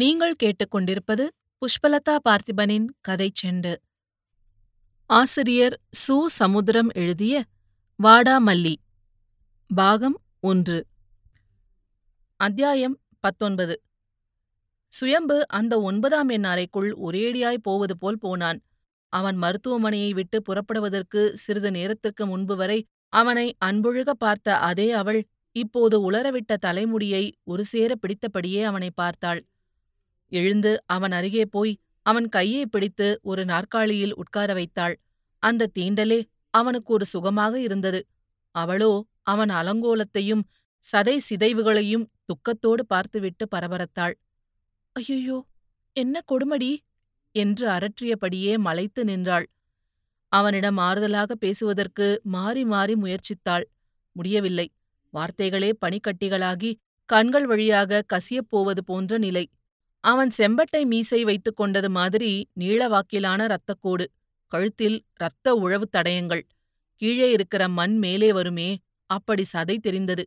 நீங்கள் கேட்டுக்கொண்டிருப்பது புஷ்பலதா பார்த்திபனின் கதை செண்டு. ஆசிரியர் சூசமுதிரம் எழுதிய வாடாமல்லி பாகம் 1, அத்தியாயம் 19. சுயம்பு அந்த 9ஆம் எண் அறைக்குள் ஒரேடியாய் போவது போல் போனான். அவன் மருத்துவமனையை விட்டு புறப்படுவதற்கு சிறிது நேரத்திற்கு முன்பு வரை அவனை அன்பொழுக பார்த்த அதே அவள் இப்போது உலரவிட்ட தலைமுடியை ஒருசேர பிடித்தபடியே அவனை பார்த்தாள். எழுந்து அவன் அருகே போய் அவன் கையை பிடித்து ஒரு நாற்காலியில் உட்கார வைத்தாள். அந்த தீண்டலே அவனுக்கு ஒரு சுகமாக இருந்தது. அவளோ அவன் அலங்கோலத்தையும் சதை சிதைவுகளையும் துக்கத்தோடு பார்த்துவிட்டு பரபரத்தாள். ஐயோ, என்ன கொடுமடி என்று அரற்றியபடியே மலைத்து நின்றாள். அவனிடம் ஆறுதலாக பேசுவதற்கு மாறி மாறி முயற்சித்தாள். முடியவில்லை. வார்த்தைகளே பனிக்கட்டிகளாகி கண்கள் வழியாக கசியப்போவது போன்ற நிலை. அவன் செம்பட்டை மீசை வைத்துக் கொண்டது மாதிரி நீளவாக்கிலான இரத்தக்கோடு, கழுத்தில் இரத்த உழவு தடயங்கள், கீழே இருக்கிற மண் மேலே வருமே அப்படி சதை தெரிந்தது.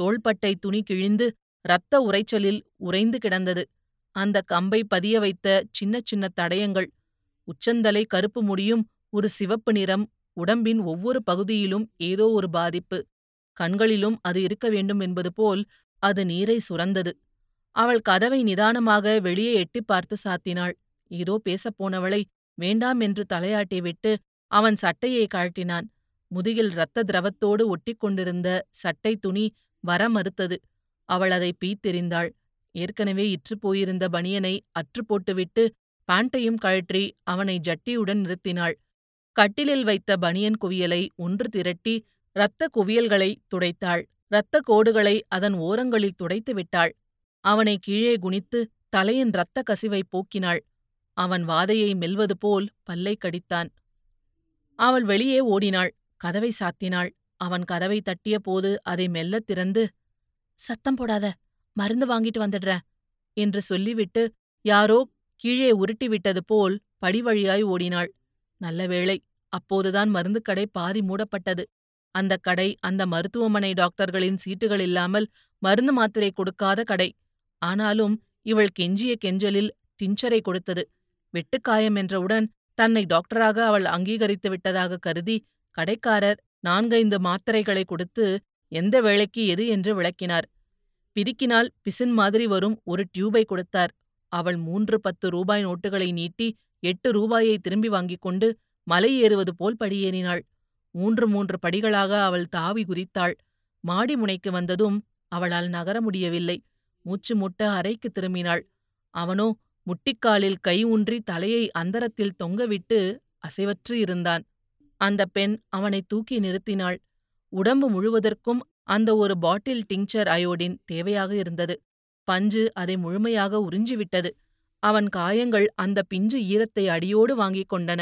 தோள்பட்டை துணி கிழிந்து இரத்த உறைச்சலில் உறைந்து கிடந்தது. அந்த கம்பை பதிய வைத்த சின்ன சின்ன தடயங்கள், உச்சந்தலை கருப்பு முடியும் ஒரு சிவப்பு நிறம். உடம்பின் ஒவ்வொரு பகுதியிலும் ஏதோ ஒரு பாதிப்பு. கண்களிலும் அது இருக்க வேண்டும் என்பது போல் அது நீரை சுரந்தது. அவள் கதவை நிதானமாக வெளியே எட்டி பார்த்து சாத்தினாள். ஏதோ பேசப்போனவளை வேண்டாம் என்று தலையாட்டிவிட்டு அவன் சட்டையை கழட்டினான். முதுகில் இரத்த திரவத்தோடு ஒட்டிக்கொண்டிருந்த சட்டை துணி வர மறுத்தது. அவள் அதை பீத்தெறிந்தாள். ஏற்கனவே இற்று போயிருந்த பனியனை அற்று போட்டுவிட்டு பாண்டையும் கழற்றி அவனை ஜட்டியுடன் நிறுத்தினாள். கட்டிலில் வைத்த பனியன் குவியலை ஒன்று திரட்டி இரத்த குவியல்களை துடைத்தாள். இரத்த கோடுகளை அதன் ஓரங்களில் துடைத்து விட்டாள். அவனை கீழே குனித்து தலையின் இரத்த கசிவை போக்கினாள். அவன் வாதையை மெல்வது போல் பல்லை கடித்தான். அவள் வெளியே ஓடினாள். கதவை சாத்தினாள். அவன் கதவை தட்டிய போது அதை மெல்லத் திறந்து, சத்தம் போடாத, மருந்து வாங்கிட்டு வந்துடுறேன் என்று சொல்லிவிட்டு யாரோ கீழே உருட்டிவிட்டது போல் படிவழியாய் ஓடினாள். நல்ல வேளை, அப்போதுதான் மருந்துக்கடை பாதி மூடப்பட்டது. அந்த கடை அந்த மருத்துவமனை டாக்டர்களின் சீட்டுகள் இல்லாமல் மருந்து மாத்திரை கொடுக்காத கடை. ஆனாலும் இவள் கெஞ்சிய கெஞ்சலில் டிஞ்சரை கொடுத்தது. வெட்டுக்காயம் என்றவுடன் தன்னை டாக்டராக அவள் அங்கீகரித்து விட்டதாக கருதி கடைக்காரர் 4-5 மாத்திரைகளை கொடுத்து எந்த வேளைக்கு எது என்று விளக்கினார். பிதுக்கினால் பிசின் மாதிரி வரும் ஒரு டியூபை கொடுத்தார். அவள் 3 10 ரூபாய் நோட்டுகளை நீட்டி 8 ரூபாயை திரும்பி வாங்கிக் கொண்டு மலை ஏறுவது போல் படியேறினாள். 3 படிகளாக அவள் தாவி குதித்தாள். மாடி முனைக்கு வந்ததும் அவளால் நகர முடியவில்லை. மூச்சு முட்ட அறைக்கு திரும்பினாள். அவனோ முட்டிக்காலில் கை ஊன்றி தலையை அந்தரத்தில் தொங்கவிட்டு அசைவற்று இருந்தான். அந்த பெண் அவனை தூக்கி நிறுத்தினாள். உடம்பு முழுவதற்கும் அந்த ஒரு பாட்டில் டிங்சர் அயோடின் தேவையாக இருந்தது. பஞ்சு அதை முழுமையாக உறிஞ்சிவிட்டது. அவன் காயங்கள் அந்த பிஞ்சு ஈரத்தை அடியோடு வாங்கிக் கொண்டன.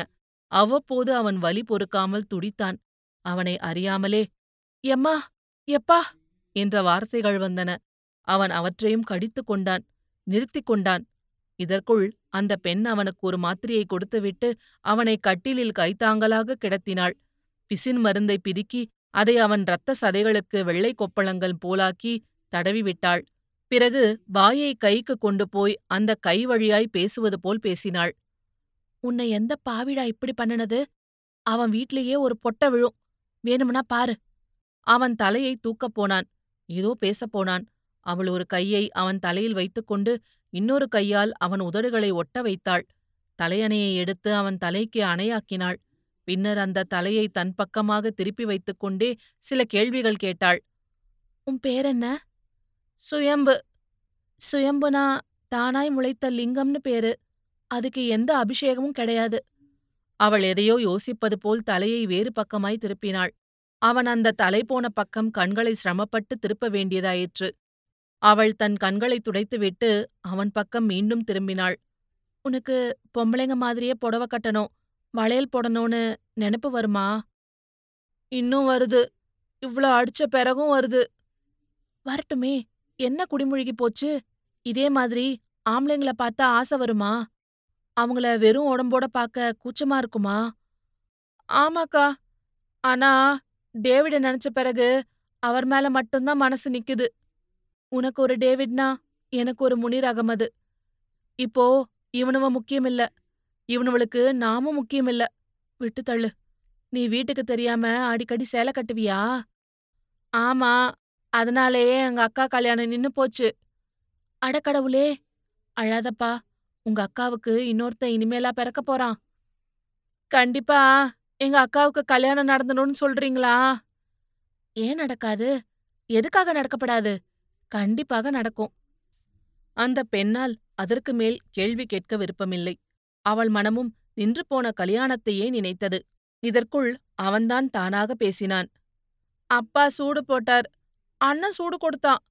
அவ்வப்போது அவன் வலி பொறுக்காமல் துடித்தான். அவனை அறியாமலே எம்மா, எப்பா என்ற வார்த்தைகள் வந்தன. அவன் அவற்றையும் கடித்து கொண்டான், நிறுத்தி கொண்டான். இதற்குள் அந்த பெண் அவனுக்கு ஒரு மாத்திரையை கொடுத்துவிட்டு அவனை கட்டிலில் கைத்தாங்கலாக கிடத்தினாள். பிசின் மருந்தை பிதுக்கி அதை அவன் இரத்த சதைகளுக்கு வெள்ளை கொப்பளங்கள் போலாக்கி தடவிவிட்டாள். பிறகு வாயை கைக்கு கொண்டு போய் அந்த கை வழியாய் பேசுவது போல் பேசினாள். உன்னை எந்த பாவிடா இப்படி பண்ணுனது? அவன் வீட்லேயே ஒரு பொட்டை விழும், வேணும்னா பாரு. அவன் தலையை தூக்கப் போனான். ஏதோ பேசப்போனான். அவள் ஒரு கையை அவன் தலையில் வைத்துக்கொண்டு இன்னொரு கையால் அவன் உதடுகளை ஒட்ட வைத்தாள். தலையணையை எடுத்து அவன் தலைக்கு அணையாக்கினாள். பின்னர் அந்த தலையை தன் பக்கமாக திருப்பி வைத்துக்கொண்டே சில கேள்விகள் கேட்டாள். உன் பேரென்ன? சுயம்பு. சுயம்புனா தானாய் முளைத்த லிங்கம்னு பேரு. அதுக்கு எந்த அபிஷேகமும் கிடையாது. அவள் எதையோ யோசிப்பது போல் தலையை வேறு பக்கமாய் திருப்பினாள். அவன் அந்த தலை போன பக்கம் கண்களை சிரமப்பட்டு திருப்ப வேண்டியதாயிற்று. அவள் தன் கண்களை துடைத்துவிட்டு அவன் பக்கம் மீண்டும் திரும்பினாள். உனக்கு பொம்பளைங்க மாதிரியே புடவை கட்டணும், வளையல் போடணும்னு நினைப்பு வருமா? இன்னும் வருது. இவ்ளோ அடிச்ச பிறகும் வருது. வரட்டுமே, என்ன குடிமொழிக்கு போச்சு? இதே மாதிரி ஆம்பளைங்களை பார்த்தா ஆசை வருமா? அவங்கள வெறும் உடம்போட பார்க்க கூச்சமா இருக்குமா? ஆமாக்கா, ஆனா டேவிட நினைச்ச பிறகு அவர் மேல மட்டும்தான் மனசு நிக்குது. உனக்கு ஒரு டேவிட்னா எனக்கு ஒரு முனிர் அகமது. இப்போ இவனுவ முக்கியமில்ல, இவனுவளுக்கு நாமும் முக்கியமில்ல, விட்டு தள்ளு. நீ வீட்டுக்கு தெரியாம அடிக்கடி சேலை கட்டுவியா? ஆமா, அதனாலேயே எங்க அக்கா கல்யாணம் நின்னு போச்சு. அடக்கடவுளே, அழாதப்பா. உங்க அக்காவுக்கு இன்னொருத்தன் இனிமேலா பிறக்க போறான். கண்டிப்பா எங்க அக்காவுக்கு கல்யாணம் நடந்தணும்னு சொல்றீங்களா? ஏன் நடக்காது? எதுக்காக நடக்கப்படாது? கண்டிப்பாக நடக்கும். அந்த பெண்ணால் அதற்கு மேல் கேள்வி கேட்க விருப்பமில்லை. அவள் மனமும் நின்று போன கல்யாணத்தையே நினைத்தது. இதற்குள் அவன்தான் தானாக பேசினான். அப்பா சூடு போட்டார், அண்ணன் சூடு கொடுத்தான்.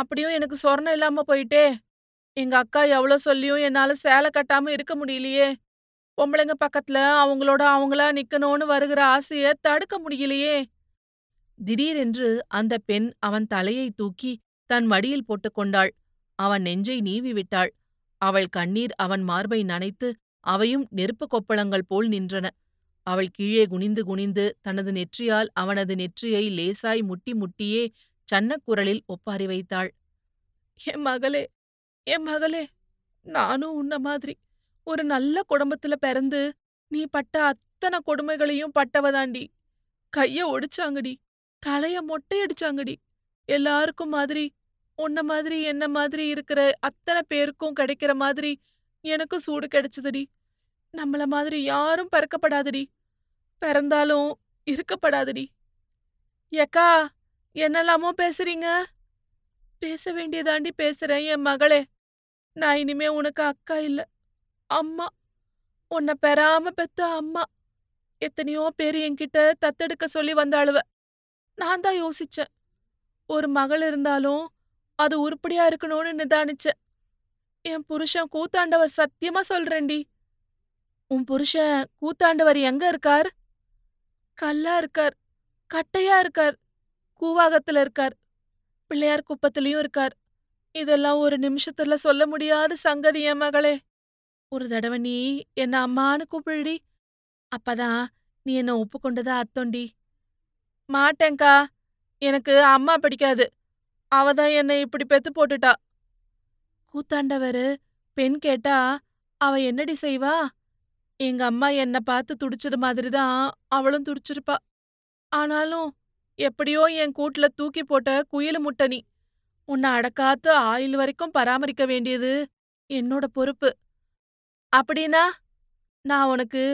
அப்படியும் எனக்கு சொர்ணம் இல்லாம போயிட்டே. எங்க அக்கா எவ்வளோ சொல்லியும் என்னால சேலை கட்டாம இருக்க முடியலையே. பொம்பளைங்க பக்கத்துல அவங்களோட அவங்களா நிக்கணும்னு வருகிற ஆசைய தடுக்க முடியலையே. திடீரென்று அந்த பெண் அவன் தலையை தூக்கி தன் மடியில் போட்டுக்கொண்டாள். அவன் நெஞ்சை நீவி விட்டாள். அவள் கண்ணீர் அவன் மார்பை நனைத்து அவையும் நெருப்பு கொப்பளங்கள் போல் நின்றன. அவள் கீழே குனிந்து குனிந்து தனது நெற்றியால் அவனது நெற்றியை லேசாய் முட்டி முட்டியே சன்னக்குரலில் ஒப்பாரி வைத்தாள். என் மகளே, என் மகளே, நானும் உன்ன மாதிரி ஒரு நல்ல குடும்பத்துல பிறந்து நீ பட்ட அத்தனை கொடுமைகளையும் பட்டவதாண்டி. கைய ஒடிச்சாங்கடி, தலைய மொட்டையடிச்சாங்கடி. எல்லாருக்கும் மாதிரி உன்ன மாதிரி என்ன மாதிரி இருக்கிற அத்தனை பேருக்கும் கிடைக்கிற மாதிரி எனக்கும் சூடு கிடைச்சதுடி. நம்மள மாதிரி யாரும் பிறக்கப்படாதடி, பிறந்தாலும் இருக்கப்படாதடி. ஏக்கா என்னெல்லாமோ பேசுறீங்க. பேச வேண்டியதாண்டி பேசுறேன் என் மகளே. நான் இனிமே உனக்கு அக்கா இல்ல, அம்மா. உன்னை பெறாம பெத்த அம்மா. எத்தனையோ பேர் என்கிட்ட தத்தெடுக்க சொல்லி வந்தாளுவ. நான் தான் யோசிச்சேன், ஒரு மகள் இருந்தாலும் அது உருப்படியா இருக்கணும்னு நிதானிச்சேன். என் புருஷன் கூத்தாண்டவர், சத்தியமா சொல்றேன்டி. உன் புருஷன் கூத்தாண்டவர் எங்க இருக்கார்? கல்லா இருக்கார், கட்டையா இருக்கார், கூவாகத்துல இருக்கார், பிள்ளையார் குப்பத்திலயும் இருக்கார். இதெல்லாம் ஒரு நிமிஷத்துல சொல்ல முடியாத சங்கதி என் மகளே. ஒரு தடவை நீ என்ன அம்மானு கூப்பிடுடி, அப்பதான் நீ என்ன ஒப்புக்கொண்டதா அத்தோண்டி. மாட்டேங்கா, எனக்கு அம்மா பிடிக்காது, அவதான் என்னை இப்படி பெத்து போட்டுட்டா. கூத்தாண்டவரு பெண் கேட்டா அவ என்னடி செய்வா? எங்க அம்மா என்னை பார்த்து துடிச்சது மாதிரிதான் அவளும் துடிச்சிருப்பா. ஆனாலும் எப்படியோ என் கூட்டுல தூக்கி போட்ட குயிலு முட்டை நீ. உன்னை அடக்காத்து ஆயில் வரைக்கும் பராமரிக்க வேண்டியது என்னோட பொறுப்பு. அப்படின்னா நான் உனக்கு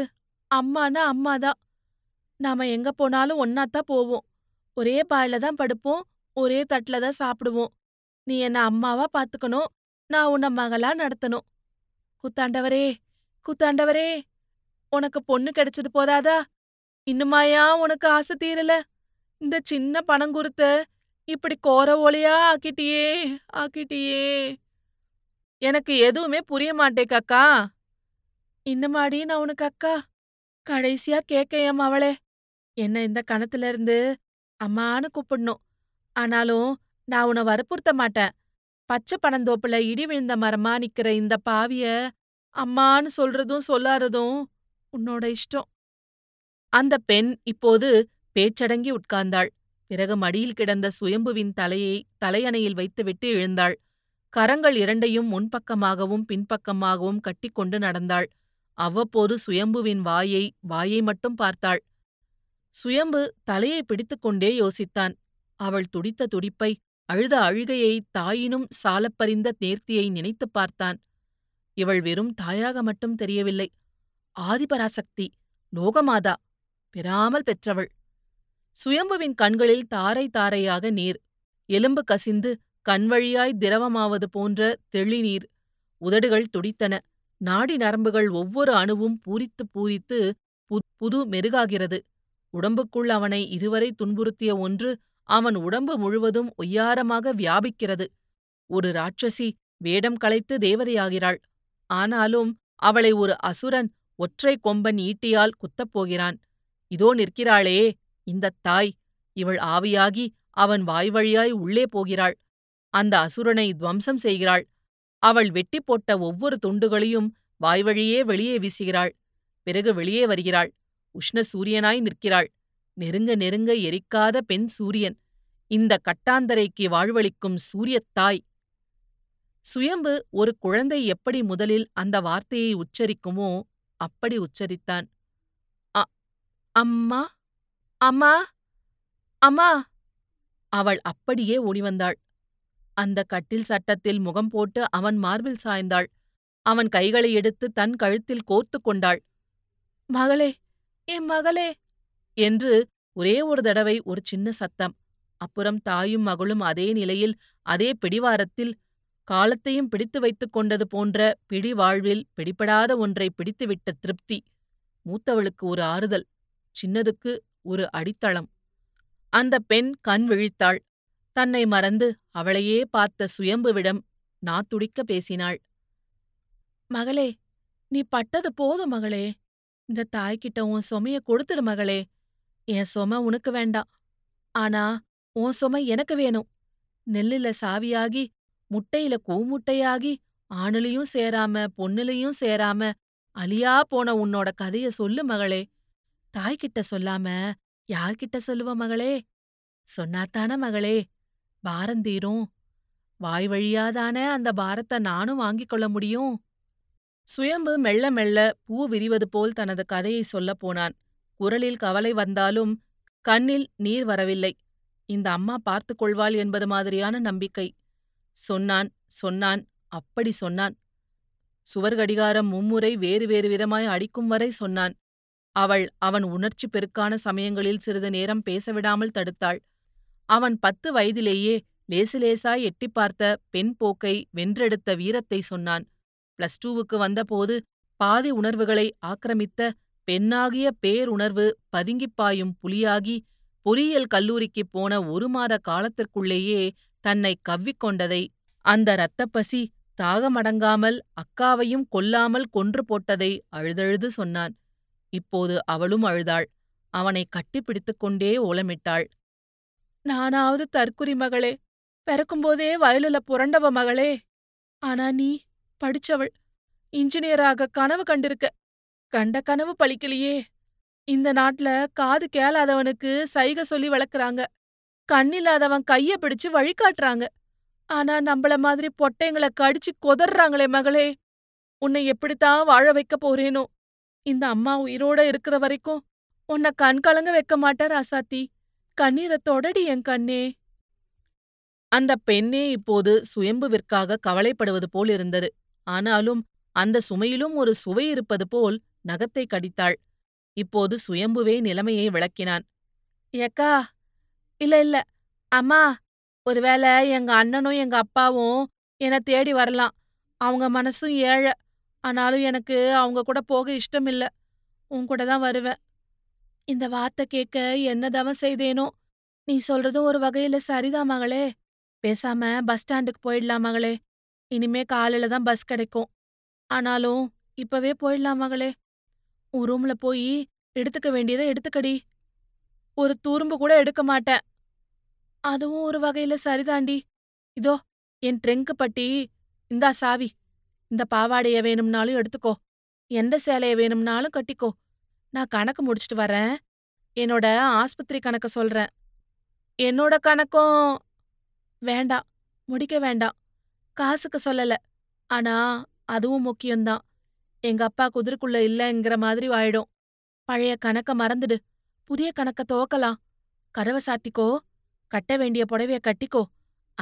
அம்மானா அம்மாதான். நாம எங்க போனாலும் ஒன்னாத்தான் போவோம், ஒரே பாயில தான் படுப்போம், ஒரே தட்டில் தான் சாப்பிடுவோம். நீ என்ன அம்மாவா பார்த்துக்கணும், நான் உன்னை மகளா நடத்தணும். கூத்தாண்டவரே, கூத்தாண்டவரே, உனக்கு பொண்ணு கிடைச்சது போதாதா? இன்னுமாயா உனக்கு ஆசை தீரல? இந்த சின்ன பணங்குருத்த இப்படி கோர ஓலையா ஆக்கிட்டியே, ஆக்கிட்டியே. எனக்கு எதுவுமே புரிய மாட்டேக்கா. இன்னுமாடி நான் உனக்கு அக்கா? கடைசியா கேக்கையம் அவளே, என்ன இந்த கணத்துல இருந்து அம்மானு கூப்பிடணும். ஆனாலும் நான் உன்னை வற்புறுத்த மாட்டேன். பச்சை பனந்தோப்புல இடி விழுந்த மரமா நிக்கிற இந்த பாவிய அம்மானு சொல்றதும் சொல்லாததும் உன்னோட இஷ்டம். அந்த பெண் இப்போது பேச்சடங்கி உட்கார்ந்தாள். பிறகு மடியில் கிடந்த சுயம்புவின் தலையை தலையணையில் வைத்துவிட்டு எழுந்தாள். கரங்கள் இரண்டையும் முன்பக்கமாகவும் பின்பக்கமாகவும் கட்டிக்கொண்டு நடந்தாள். அவ்வப்போது சுயம்புவின் வாயை மட்டும் பார்த்தாள். சுயம்பு தலையை பிடித்துக்கொண்டே யோசித்தான். அவள் துடித்த துடிப்பை, அழுத அழுகையை, தாயினும் சாலப்பறிந்த நேர்த்தியை நினைத்துப் பார்த்தான். இவள் வெறும் தாயாக மட்டும் தெரியவில்லை, ஆதிபராசக்தி, லோகமாதா, பெறாமல் பெற்றவள். சுயம்புவின் கண்களில் தாரை தாரையாக நீர், எலும்பு கசிந்து கண்வழியாய் திரவமாவது போன்ற தெளிநீர். உதடுகள் துடித்தன. நாடி நரம்புகள் ஒவ்வொரு அணுவும் பூரித்து பூரித்து புது மெருகாகிறது. உடம்புக்குள் அவனை இதுவரை துன்புறுத்திய ஒன்று அவன் உடம்பு முழுவதும் ஒய்யாரமாக வியாபிக்கிறது. ஒரு ராட்சசி வேடம் களைத்து தேவதையாகிறாள். ஆனாலும் அவளை ஒரு அசுரன் ஒற்றை கொம்பன் ஈட்டியால் குத்தப்போகிறான். இதோ நிற்கிறாளே இந்த தாய். இவள் ஆவியாகி அவன் வாய்வழியாய் உள்ளே போகிறாள். அந்த அசுரனை துவம்சம் செய்கிறாள். அவள் வெட்டி போட்ட ஒவ்வொரு துண்டுகளையும் வாய்வழியே வெளியே வீசுகிறாள். பிறகு வெளியே வருகிறாள். உஷ்ண சூரியனாய் நிற்கிறாள். நெருங்க நெருங்க எரிக்காத பெண் சூரியன். இந்த கட்டாந்தரைக்கு வாழ்வளிக்கும் சூரியத்தாய். சுயம்பு ஒரு குழந்தை எப்படி முதலில் அந்த வார்த்தையை உச்சரிக்குமோ அப்படி உச்சரித்தான். "அ, அம்மா, அம்மா, அம்மா!" அவள் அப்படியே ஓடிவந்தாள். அந்த கட்டில் சட்டத்தில் முகம் போட்டு அவன் மார்பில் சாய்ந்தாள். அவன் கைகளை எடுத்து தன் கழுத்தில் கோர்த்து கொண்டாள். "மகளே, என் மகளே!" என்று ஒரே ஒரு தடவை ஒரு சின்ன சத்தம். அப்புறம் தாயும் மகளும் அதே நிலையில், அதே பிடிவாரத்தில், காலத்தையும் பிடித்து வைத்துக் கொண்டது போன்ற பிடி வாழ்வில் பிடிபடாத ஒன்றை பிடித்துவிட்ட திருப்தி. மூத்தவளுக்கு ஒரு ஆறுதல், சின்னதுக்கு ஒரு அடித்தளம். அந்த பெண் கண் விழித்தாள். தன்னை மறந்து அவளையே பார்த்த சுயம்புவிடம் நாத்துடிக்க பேசினாள். "மகளே, நீ பட்டது போதும் மகளே. இந்த தாய்கிட்ட உன் சுமைய கொடுத்துடு மகளே. என் சுமை உனக்கு வேண்டாம், ஆனா உன் சுமை எனக்கு வேணும். நெல்லில சாவியாகி, முட்டையில கூமுட்டையாகி, ஆணுலையும் சேராம பொண்ணுலையும் சேராம அழியா போன உன்னோட கதைய சொல்லு மகளே. தாய்கிட்ட சொல்லாம யார்கிட்ட சொல்லுவ மகளே? சொன்னாத்தான மகளே பாரந்தீரும். வாய் வழியாதான அந்த பாரத்தை நானும் வாங்கிக் கொள்ள முடியும்." சுயம்பு மெல்ல மெல்ல பூ விரிவது போல் தனது கதையை சொல்லப் போனான். குரலில் கவலை வந்தாலும் கண்ணில் நீர் வரவில்லை. இந்த அம்மா பார்த்து கொள்வாள் என்பது மாதிரியான நம்பிக்கை. சொன்னான், சொன்னான், அப்படி சொன்னான். சுவர்கடிகாரம் மும்முறை வேறு வேறு விதமாய் அடிக்கும் வரை சொன்னான். அவள் அவன் உணர்ச்சி பெருக்கான சமயங்களில் சிறிது நேரம் பேசவிடாமல் தடுத்தாள். அவன் 10 வயதிலேயே லேசுலேசாய் எட்டி பார்த்த பெண் போக்கை வென்றெடுத்த வீரத்தை சொன்னான். +2க்கு வந்தபோது பாதி உணர்வுகளை ஆக்கிரமித்த பெண்ணாகிய பேருணர்வு பதுங்கிப்பாயும் புலியாகி பொறியியல் கல்லூரிக்குப் போன 1 மாத காலத்திற்குள்ளேயே தன்னை கவ்விக்கொண்டதை, அந்த இரத்தப்பசி தாகமடங்காமல் அக்காவையும் கொல்லாமல் கொன்று போட்டதை அழுதழுது சொன்னான். இப்போது அவளும் அழுதாள். அவனை கட்டிப்பிடித்துக் கொண்டே ஓலமிட்டாள். "நானாவது தற்குறி மகளே, பிறக்கும்போதே வயலுல புரண்டவ மகளே. ஆனா நீ படிச்சவள், இன்ஜினியராக கனவு கண்டிருக்க. கண்ட கனவு பழிக்கலையே. இந்த நாட்டுல காது கேளாதவனுக்கு சைகை சொல்லி வளர்க்குறாங்க, கண்ணில்லாதவன் கைய பிடிச்சு வழிகாட்டுறாங்க. ஆனா நம்மள மாதிரி பொட்டைங்களை கடிச்சு கொதறாங்களே மகளே. உன்னை எப்படித்தான் வாழ வைக்க போறேனோ. இந்த அம்மா உயிரோட இருக்கிற வரைக்கும் உன்னை கண்கலங்க வைக்க மாட்டார் ஆசாத்தி. கண்ணீரை தொடடி என் கண்ணே." அந்த பெண்ணே இப்போது சுயம்புவிற்காக கவலைப்படுவது போல் இருந்தது. ஆனாலும் அந்த சுமையிலும் ஒரு சுவை இருப்பது போல் நகத்தை கடித்தாள். இப்போது சுயம்புவே நிலைமையை விளக்கினான். "ஏக்கா, இல்ல இல்ல அம்மா, ஒருவேளை எங்க அண்ணனும் எங்க அப்பாவும் என்னை தேடி வரலாம். அவங்க மனசும் ஏழை. ஆனாலும் எனக்கு அவங்க கூட போக இஷ்டம் இல்ல. உன் கூட தான் வருவேன்." இந்த வார்த்தை கேட்க என்ன தவம் செய்தேனோ. "நீ சொல்றதும் ஒரு வகையில சரிதான் மகளே. பேசாம பஸ் ஸ்டாண்டுக்கு போயிடலாம் மகளே. இனிமே காலையில தான் பஸ் கிடைக்கும். ஆனாலும் இப்பவே போயிடலாம் மகளே. உன் ரூம்ல போய் எடுத்துக்க வேண்டியதை எடுத்துக்கடி. ஒரு தூரும்பு கூட எடுக்க மாட்டேன்." "அதுவும் ஒரு வகையில சரிதாண்டி. இதோ என் ட்ரெங்கு பட்டி, இந்தா சாவி. இந்த பாவாடைய வேணும்னாலும் எடுத்துக்கோ, எந்த சேலைய வேணும்னாலும் கட்டிக்கோ. நான் கணக்கு முடிச்சுட்டு வரேன். என்னோட ஆஸ்பத்திரி கணக்க சொல்றேன்." "என்னோட கணக்கும் வேண்டாம், முடிக்க வேண்டாம். காசுக்கு சொல்லல, ஆனா அதுவும் முக்கியம்தான். எங்க அப்பா குதிரைக்குள்ள இல்லைங்கிற மாதிரி ஆயிடும். பழைய கணக்க மறந்துடு, புதிய கணக்க துவக்கலாம். கதவை சாத்திக்கோ, கட்ட வேண்டிய புடவைய கட்டிக்கோ.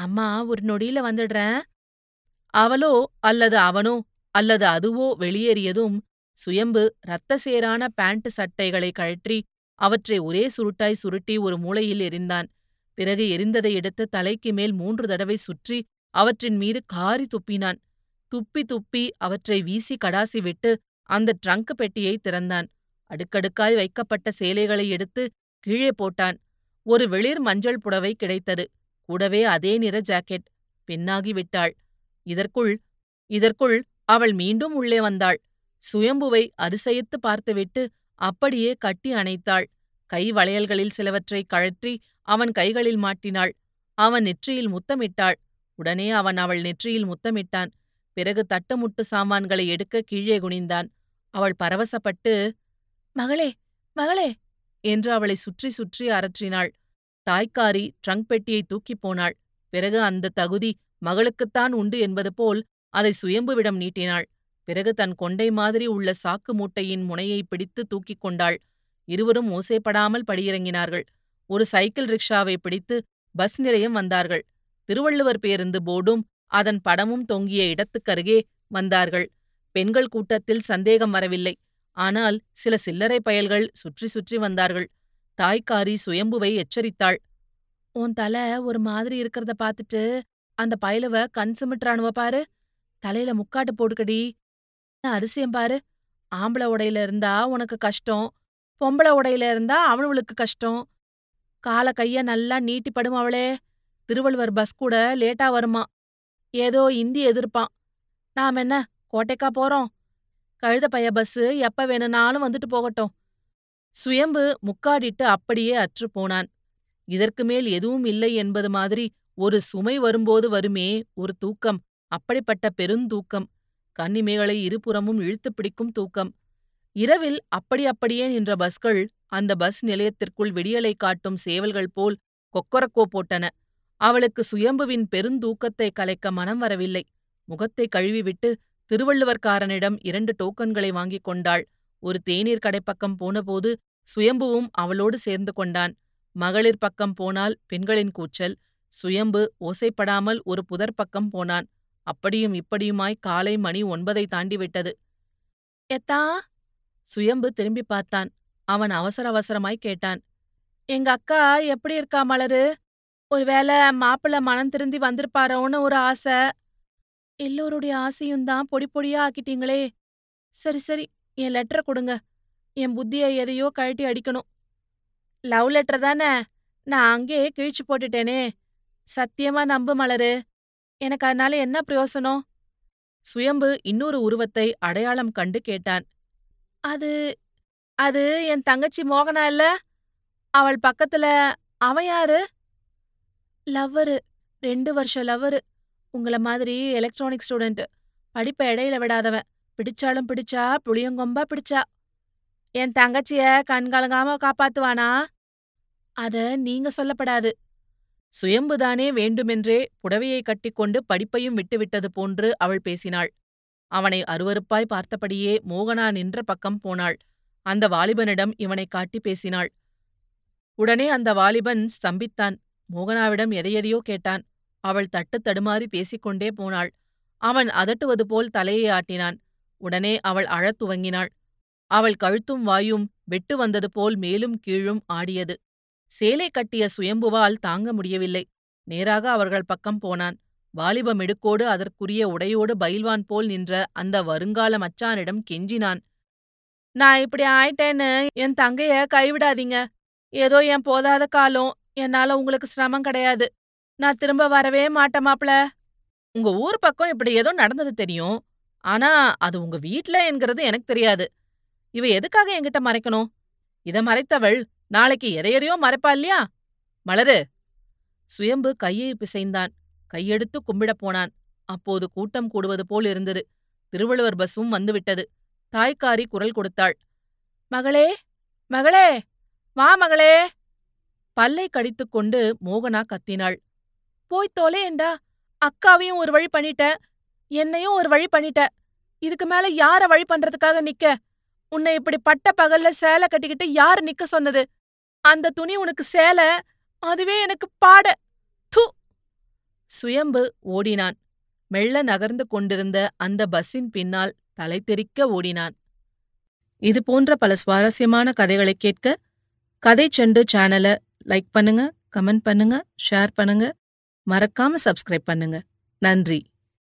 அம்மா ஒரு நொடியில வந்துடுறேன்." அவளோ அல்லது அவனோ அல்லது அதுவோ வெளியேறியதும் சுயம்பு இரத்த சேரான பேண்ட் சட்டைகளை கழற்றி அவற்றை ஒரே சுருட்டாய் சுருட்டி ஒரு மூலையில் எரிந்தான். பிறகு எரிந்ததை எடுத்து தலைக்கு மேல் 3 தடவை சுற்றி அவற்றின் மீது காரி துப்பினான். துப்பி துப்பி அவற்றை வீசி கடாசி விட்டு அந்த ட்ரங்க் பெட்டியை திறந்தான். அடுக்கடுக்காய் வைக்கப்பட்ட சேலைகளை எடுத்து கீழே போட்டான். ஒரு வெளிர் மஞ்சள் புடவை கிடைத்தது, கூடவே அதே நிற ஜாக்கெட். பெண்ணாகி விட்டாள். இதற்குள் அவள் மீண்டும் உள்ளே வந்தாள். சுயம்புவை அரிசையத்து பார்த்துவிட்டு அப்படியே கட்டி அணைத்தாள். கை வளையல்களில் சிலவற்றை கழற்றி அவன் கைகளில் மாட்டினாள். அவன் நெற்றியில் முத்தமிட்டாள். உடனே அவள் நெற்றியில் முத்தமிட்டான். பிறகு தட்டுமுட்டு சாமான்களை எடுக்க கீழே குனிந்தான். அவள் பரவசப்பட்டு "மகளே, மகளே" என்று அவளை சுற்றி சுற்றி அரற்றினாள். தாய்க்காரி ட்ரங்க் பெட்டியை தூக்கிப் போனாள். பிறகு அந்த தகுதி மகளுக்குத்தான் உண்டு என்பது போல் அதை சுயம்புவிடம் நீட்டினாள். பிறகு தன் கொண்டை மாதிரி உள்ள சாக்கு மூட்டையின் முனையை பிடித்து தூக்கிக் கொண்டாள். இருவரும் ஓசைப்படாமல் படியிறங்கினார்கள். ஒரு சைக்கிள் ரிக்ஷாவை பிடித்து பஸ் நிலையம் வந்தார்கள். திருவள்ளுவர் பேருந்து போர்டும் அதன் படமும் தொங்கிய இடத்துக்கருகே வந்தார்கள். பெண்கள் கூட்டத்தில் சந்தேகம் வரவில்லை. ஆனால் சில சில்லறை பயல்கள் சுற்றி சுற்றி வந்தார்கள். தாய்க்காரி சுயம்புவை எச்சரித்தாள். உன் தலை ஒரு மாதிரி இருக்கிறத பார்த்துட்டு அந்த பயலுவ கண் சிமிட்றானுவ பாரு, தலையில முக்காட்டு போட்டுக்கடி, அரிசியம் பாரு. ஆம்பளை உடையில இருந்தா உனக்கு கஷ்டம், பொம்பளை உடையில இருந்தா அவனுவளுக்கு கஷ்டம். கால கைய நல்லா நீட்டி படும் அவளே. திருவள்ளுவர் பஸ் கூட லேட்டா வருமா, ஏதோ இந்தி எதிர்ப்பான். நாம் என்ன கோட்டைக்கா போறோம், கழுத பைய பஸ்ஸு எப்ப வேணும்னாலும் வந்துட்டு போகட்டும். சுயம்பு முக்காடிட்டு அப்படியே அற்று போனான். இதற்கு மேல் எதுவும் இல்லை என்பது மாதிரி ஒரு சுமை வரும்போது வருமே ஒரு தூக்கம், அப்படிப்பட்ட பெருந்தூக்கம், கன்னிமேகலை இருபுறமும் இழுத்து பிடிக்கும் தூக்கம். இரவில் அப்படியே நின்ற பஸ்கள் அந்த பஸ் நிலையத்திற்குள் விடியலை காட்டும் சேவல்கள் போல் கொக்கரக்கோ போட்டன. அவளுக்கு சுயம்புவின் பெருந்தூக்கத்தை கலைக்க மனம் வரவில்லை. முகத்தை கழுவிவிட்டு திருவள்ளுவர்காரனிடம் 2 டோக்கன்களை வாங்கிக் கொண்டாள். ஒரு தேநீர் கடைப்பக்கம் போனபோது சுயம்புவும் அவளோடு சேர்ந்து கொண்டான். மகளிர் பக்கம் போனால் பெண்களின் கூச்சல். சுயம்பு ஓசைப்படாமல் ஒரு புதர் பக்கம் போனான். அப்படியும் இப்படியுமாய் காலை மணி 9ஐ தாண்டிவிட்டது. எத்தா, சுயம்பு திரும்பி பார்த்தான். அவன் அவசரமாய் கேட்டான், எங்க அக்கா எப்படி இருக்கா மலரு? ஒருவேளை மாப்பிள்ள மனம் திருந்தி வந்திருப்பாரோன்னு ஒரு ஆசை. எல்லோருடைய ஆசையும்தான் பொடி பொடியா ஆக்கிட்டீங்களே. சரி சரி, என் லெட்டரை கொடுங்க. என் புத்தியை எதையோ கழட்டி அடிக்கணும். லவ் லெட்டர் தானே, நான் அங்கேயே கிழிச்சு போட்டுட்டேனே. சத்தியமா நம்பு மலரு, எனக்கு அதனால என்ன பிரயோசனம்? சுயம்பு இன்னொரு உருவத்தை அடையாளம் கண்டு கேட்டான். அது அது என் தங்கச்சி மோகனா இல்ல? அவள் பக்கத்துல அவன் யாரு? லவ்வரு, 2 வருஷம் லவ்வரு. உங்களை மாதிரி எலக்ட்ரானிக் ஸ்டூடெண்ட், படிப்பை இடையில விடாதவன். பிடிச்சாலும் பிடிச்சா, புளியங்கொம்பா பிடிச்சா. என் தங்கச்சிய கண்கலங்காம காப்பாத்துவானா? அத நீங்க சொல்லப்படாது. சுயம்புதானே வேண்டுமென்றே புடவையை கட்டிக்கொண்டு படிப்பையும் விட்டுவிட்டது போன்று அவள் பேசினாள். அவனை அருவருப்பாய் பார்த்தபடியே மோகனா நின்ற பக்கம் போனாள். அந்த வாலிபனிடம் இவனை காட்டி பேசினாள். உடனே அந்த வாலிபன் ஸ்தம்பித்தான். மோகனாவிடம் எதையெதையோ கேட்டான். அவள் தட்டு தடுமாறி பேசிக்கொண்டே போனாள். அவன் அதட்டுவது போல் தலையை ஆட்டினான். உடனே அவள் அழத் துவங்கினாள். அவள் கழுத்தும் வாயும் வெட்டு வந்தது போல் மேலும் கீழும் ஆடியது. சேலை கட்டிய சுயம்புவால் தாங்க முடியவில்லை. நேராக அவர்கள் பக்கம் போனான். வாலிப மிடுக்கோடு அதற்குரிய உடையோடு பயில்வான் போல் நின்ற அந்த வருங்கால மச்சானிடம் கெஞ்சினான். நான் இப்படி ஆயிட்டேன்னு என் தங்கைய கைவிடாதீங்க. ஏதோ என் போதாத காலம், என்னால உங்களுக்கு சிரமம் கிடையாது. நான் திரும்ப வரவே மாட்டேமாப்ள. உங்க ஊர் பக்கம் இப்படி ஏதோ நடந்தது தெரியும், ஆனா அது உங்க வீட்ல என்கிறது எனக்கு தெரியாது. இவ எதுக்காக என்கிட்ட மறைக்கணும்? இத மறைத்தவள் நாளைக்கு எதையறையோ மறைப்பா இல்லையா மலரு? சுயம்பு கையை பிசைந்தான். கையெடுத்து கும்பிடப் போனான். அப்போது கூட்டம் கூடுவது போல் இருந்தது. திருவள்ளுவர் பஸ்ஸும் வந்துவிட்டது. தாய்க்காரி குரல் கொடுத்தாள். மகளே, மகளே வா மகளே! பல்லை கடித்துக்கொண்டு மோகனா கத்தினாள். போய் தொலையேண்டா, அக்காவையும் ஒரு வழி பண்ணிட்ட, என்னையும் ஒரு வழி பண்ணிட்ட. இதுக்கு மேல யார வழி பண்றதுக்காக நிக்க? உன்னை இப்படி பட்ட பகல்ல சேலை கட்டிக்கிட்டு யாரு நிக்க சொன்னது? அந்த துணி உனக்கு சேலை, அதுவே எனக்கு பாட. தூ! சுயம்பு ஓடினான். மெல்ல நகர்ந்து கொண்டிருந்த அந்த பஸ்ஸின் பின்னால் தலை தெறிக்க ஓடினான். இது போன்ற பல சுவாரஸ்யமான கதைகளை கேட்க கதை செண்டு சேனலை லைக் பண்ணுங்க, கமெண்ட் பண்ணுங்க, ஷேர் பண்ணுங்க, மறக்காம சப்ஸ்கிரைப் பண்ணுங்க. நன்றி.